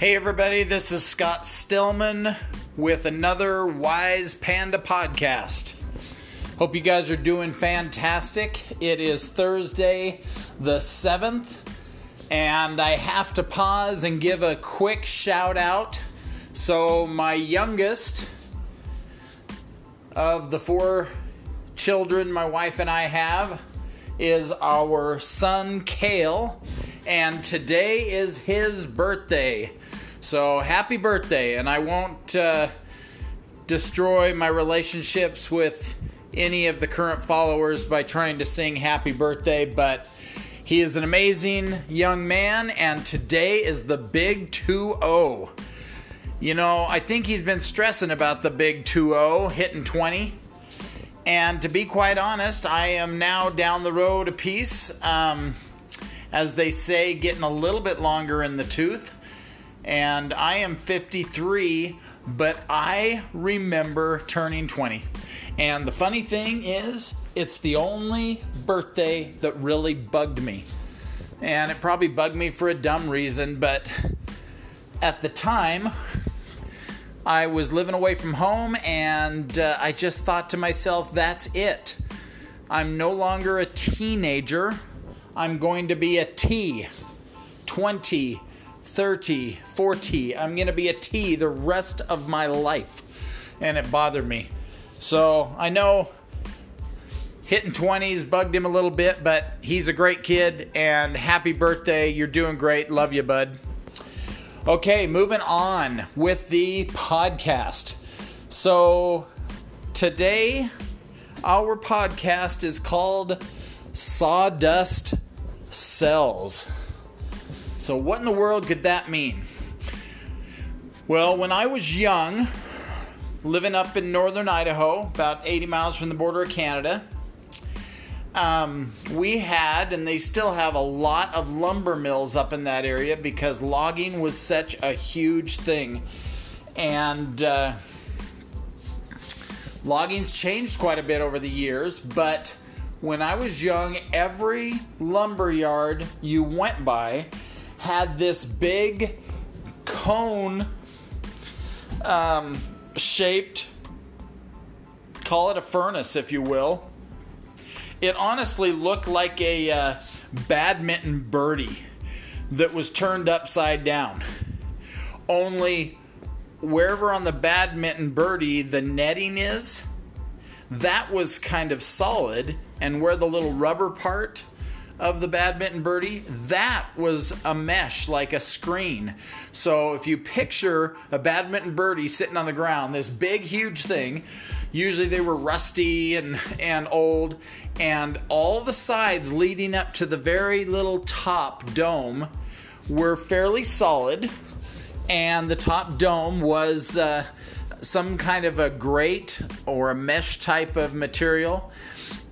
Hey everybody, this is Scott Stillman with another Wise Panda Podcast. Hope you guys are doing fantastic. It is Thursday the 7th, and I have to pause and give a quick shout out. So my youngest of the four children my wife and I have is our son Kale, and today is his birthday. So happy birthday, and I won't destroy my relationships with any of the current followers by trying to sing happy birthday, but he is an amazing young man, and today is the big 2-0. You know, I think he's been stressing about the big 2-0, hitting 20, and to be quite honest, I am now down the road a piece, as they say, getting a little bit longer in the tooth. And I am 53, but I remember turning 20. And the funny thing is, it's the only birthday that really bugged me. And it probably bugged me for a dumb reason, but at the time, I was living away from home, and I just thought to myself, that's it. I'm no longer a teenager. I'm going to be a T, 20, 30, 40. I'm going to be a T the rest of my life. And it bothered me. So I know hitting 20s bugged him a little bit, but he's a great kid. And happy birthday. You're doing great. Love you, bud. Okay, moving on with the podcast. So today, our podcast is called Sawdust Cells. So what in the world could that mean? Well, when I was young, living up in northern Idaho, about 80 miles from the border of Canada, we had, and they still have, a lot of lumber mills up in that area because logging was such a huge thing. And logging's changed quite a bit over the years, but when I was young, every lumber yard you went by had this big cone shaped, call it a furnace if you will. It honestly looked like a badminton birdie that was turned upside down. Only wherever on the badminton birdie the netting is, that was kind of solid, and where the little rubber part of the badminton birdie, that was a mesh, like a screen. So if you picture a badminton birdie sitting on the ground, this big, huge thing, usually they were rusty and old, and all the sides leading up to the very little top dome were fairly solid, and the top dome was some kind of a grate or a mesh type of material,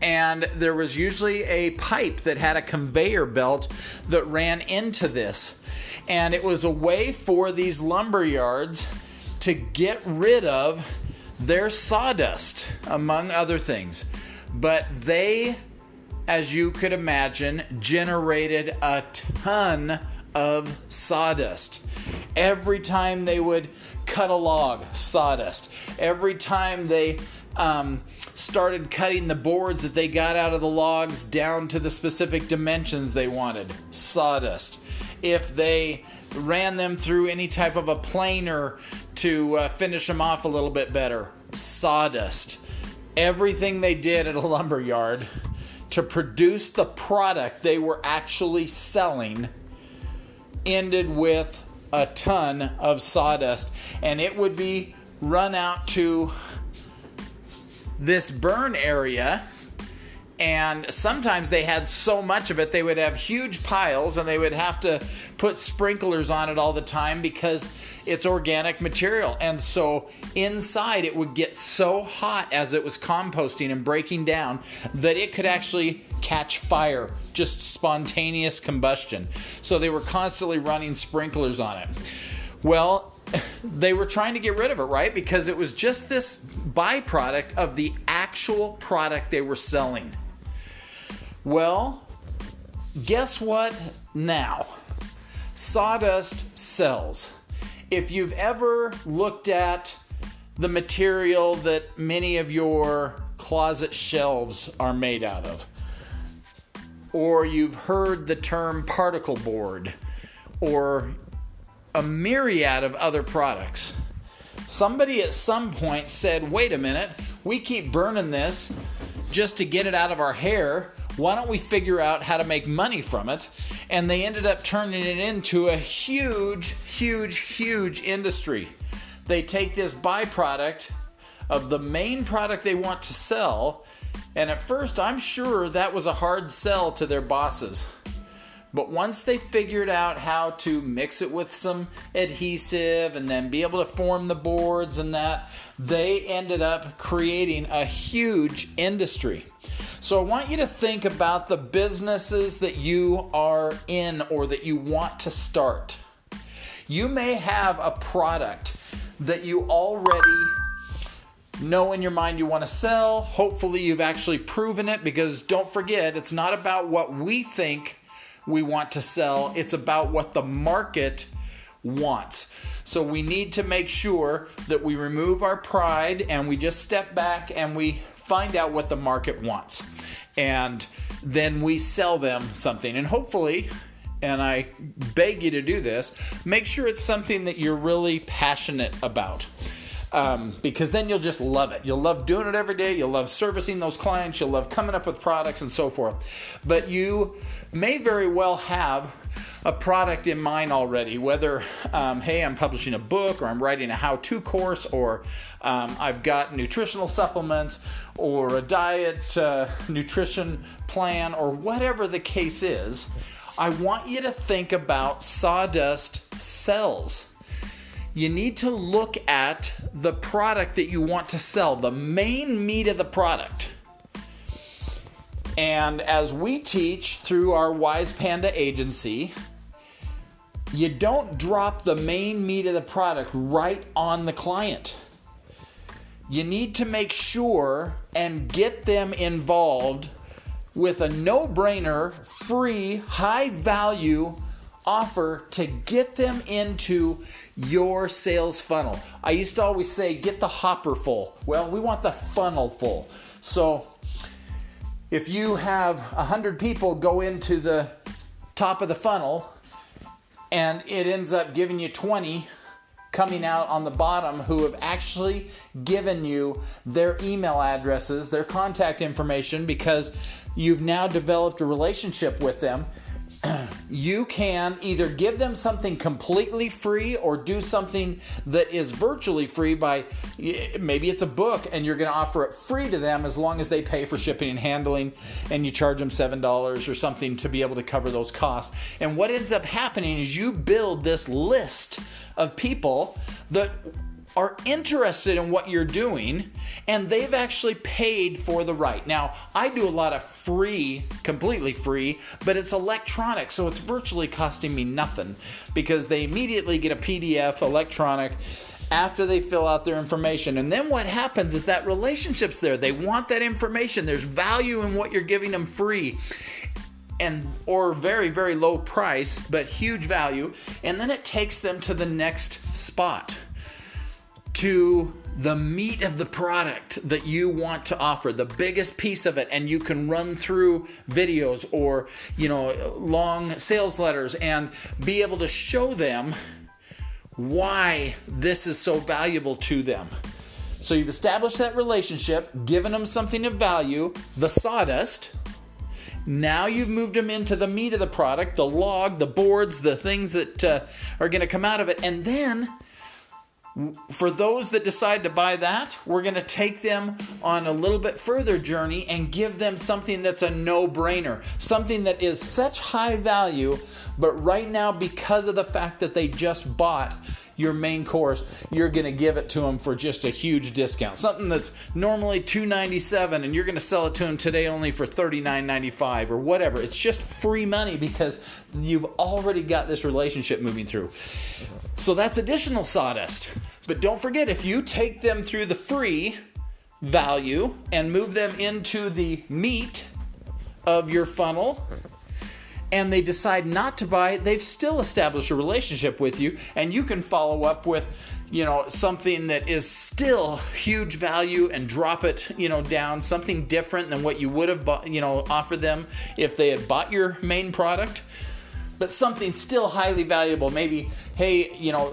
and there was usually a pipe that had a conveyor belt that ran into this, and it was a way for these lumber yards to get rid of their sawdust, among other things. But they, as you could imagine, generated a ton of sawdust. Every time they would cut a log, sawdust. Every time they started cutting the boards that they got out of the logs down to the specific dimensions they wanted, sawdust. If they ran them through any type of a planer to finish them off a little bit better, sawdust. Everything they did at a lumber yard to produce the product they were actually selling ended with a ton of sawdust, and it would be run out to this burn area, and sometimes they had so much of it they would have huge piles, and they would have to put sprinklers on it all the time because it's organic material. And so inside it would get so hot as it was composting and breaking down that it could actually catch fire, just spontaneous combustion. So they were constantly running sprinklers on it. Well, they were trying to get rid of it, right? Because it was just this byproduct of the actual product they were selling. Well, guess what now? Sawdust sells. If you've ever looked at the material that many of your closet shelves are made out of, or you've heard the term particle board, or a myriad of other products, somebody at some point said, wait a minute, we keep burning this just to get it out of our hair. Why don't we figure out how to make money from it? And they ended up turning it into a huge, huge, huge industry. They take this byproduct of the main product they want to sell, and at first I'm sure that was a hard sell to their bosses. But once they figured out how to mix it with some adhesive and then be able to form the boards and that, they ended up creating a huge industry. So I want you to think about the businesses that you are in or that you want to start. You may have a product that you already know in your mind you want to sell. Hopefully you've actually proven it, because don't forget, it's not about what we think we want to sell. It's about what the market wants. So we need to make sure that we remove our pride and we just step back and we find out what the market wants. And then we sell them something. And hopefully, and I beg you to do this, make sure it's something that you're really passionate about. Because then you'll just love it. You'll love doing it every day. You'll love servicing those clients. You'll love coming up with products and so forth. But you may very well have a product in mind already, whether, hey, I'm publishing a book, or I'm writing a how-to course, or I've got nutritional supplements, or a diet nutrition plan, or whatever the case is. I want you to think about sawdust sells. You need to look at the product that you want to sell, the main meat of the product. And as we teach through our Wise Panda agency, you don't drop the main meat of the product right on the client. You need to make sure and get them involved with a no-brainer, free, high-value offer to get them into your sales funnel. I used to always say, get the hopper full. Well, we want the funnel full. So if you have 100 people go into the top of the funnel and it ends up giving you 20 coming out on the bottom who have actually given you their email addresses, their contact information, because you've now developed a relationship with them, you can either give them something completely free or do something that is virtually free by, maybe it's a book and you're going to offer it free to them as long as they pay for shipping and handling, and you charge them $7 or something to be able to cover those costs. And what ends up happening is you build this list of people that are interested in what you're doing, and they've actually paid for the right. Now, I do a lot of free, completely free, but it's electronic, so it's virtually costing me nothing, because they immediately get a PDF electronic after they fill out their information. And then what happens is that relationship's there. They want that information. There's value in what you're giving them free, and or very, very low price, but huge value. And then it takes them to the next spot, to the meat of the product that you want to offer, the biggest piece of it. And you can run through videos or, you know, long sales letters and be able to show them why this is so valuable to them. So you've established that relationship, given them something of value, the sawdust. Now you've moved them into the meat of the product, the log, the boards, the things that are going to come out of it. And then for those that decide to buy that, we're going to take them on a little bit further journey and give them something that's a no-brainer, something that is such high value, but right now, because of the fact that they just bought your main course, you're going to give it to them for just a huge discount. Something that's normally $297, and you're going to sell it to them today only for $39.95 or whatever. It's just free money because you've already got this relationship moving through. So that's additional sawdust. But don't forget, if you take them through the free value and move them into the meat of your funnel, and they decide not to buy it, they've still established a relationship with you, and you can follow up with, you know, something that is still huge value and drop it, you know, down, something different than what you would have bought, you know, offered them if they had bought your main product, but something still highly valuable. Maybe, hey, you know,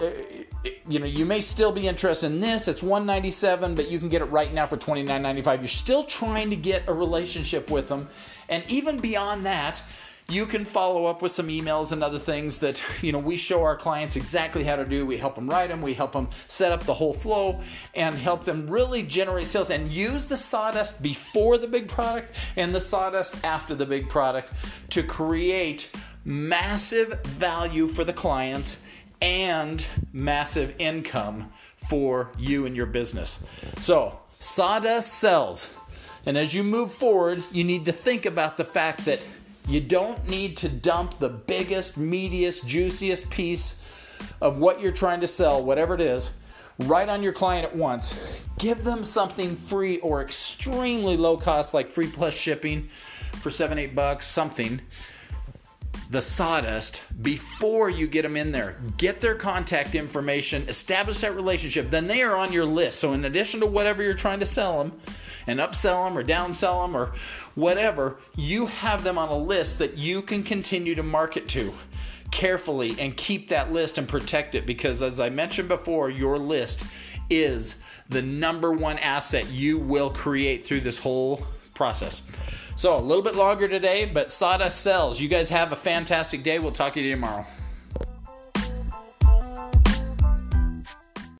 you may still be interested in this. It's $197, but you can get it right now for $29.95. You're still trying to get a relationship with them, and even beyond that, you can follow up with some emails and other things that, you know, we show our clients exactly how to do. We help them write them. We help them set up the whole flow and help them really generate sales and use the sawdust before the big product and the sawdust after the big product to create massive value for the clients and massive income for you and your business. So, sawdust sells. And as you move forward, you need to think about the fact that you don't need to dump the biggest, meatiest, juiciest piece of what you're trying to sell, whatever it is, right on your client at once. Give them something free or extremely low cost, like free plus shipping for $7-8, something. The sawdust before you get them in there. Get their contact information, establish that relationship, then they are on your list. So in addition to whatever you're trying to sell them and upsell them or downsell them or whatever, you have them on a list that you can continue to market to carefully and keep that list and protect it, because as I mentioned before, your list is the number one asset you will create through this whole process. So a little bit longer today, but sawdust sells. You guys have a fantastic day. We'll talk to you tomorrow.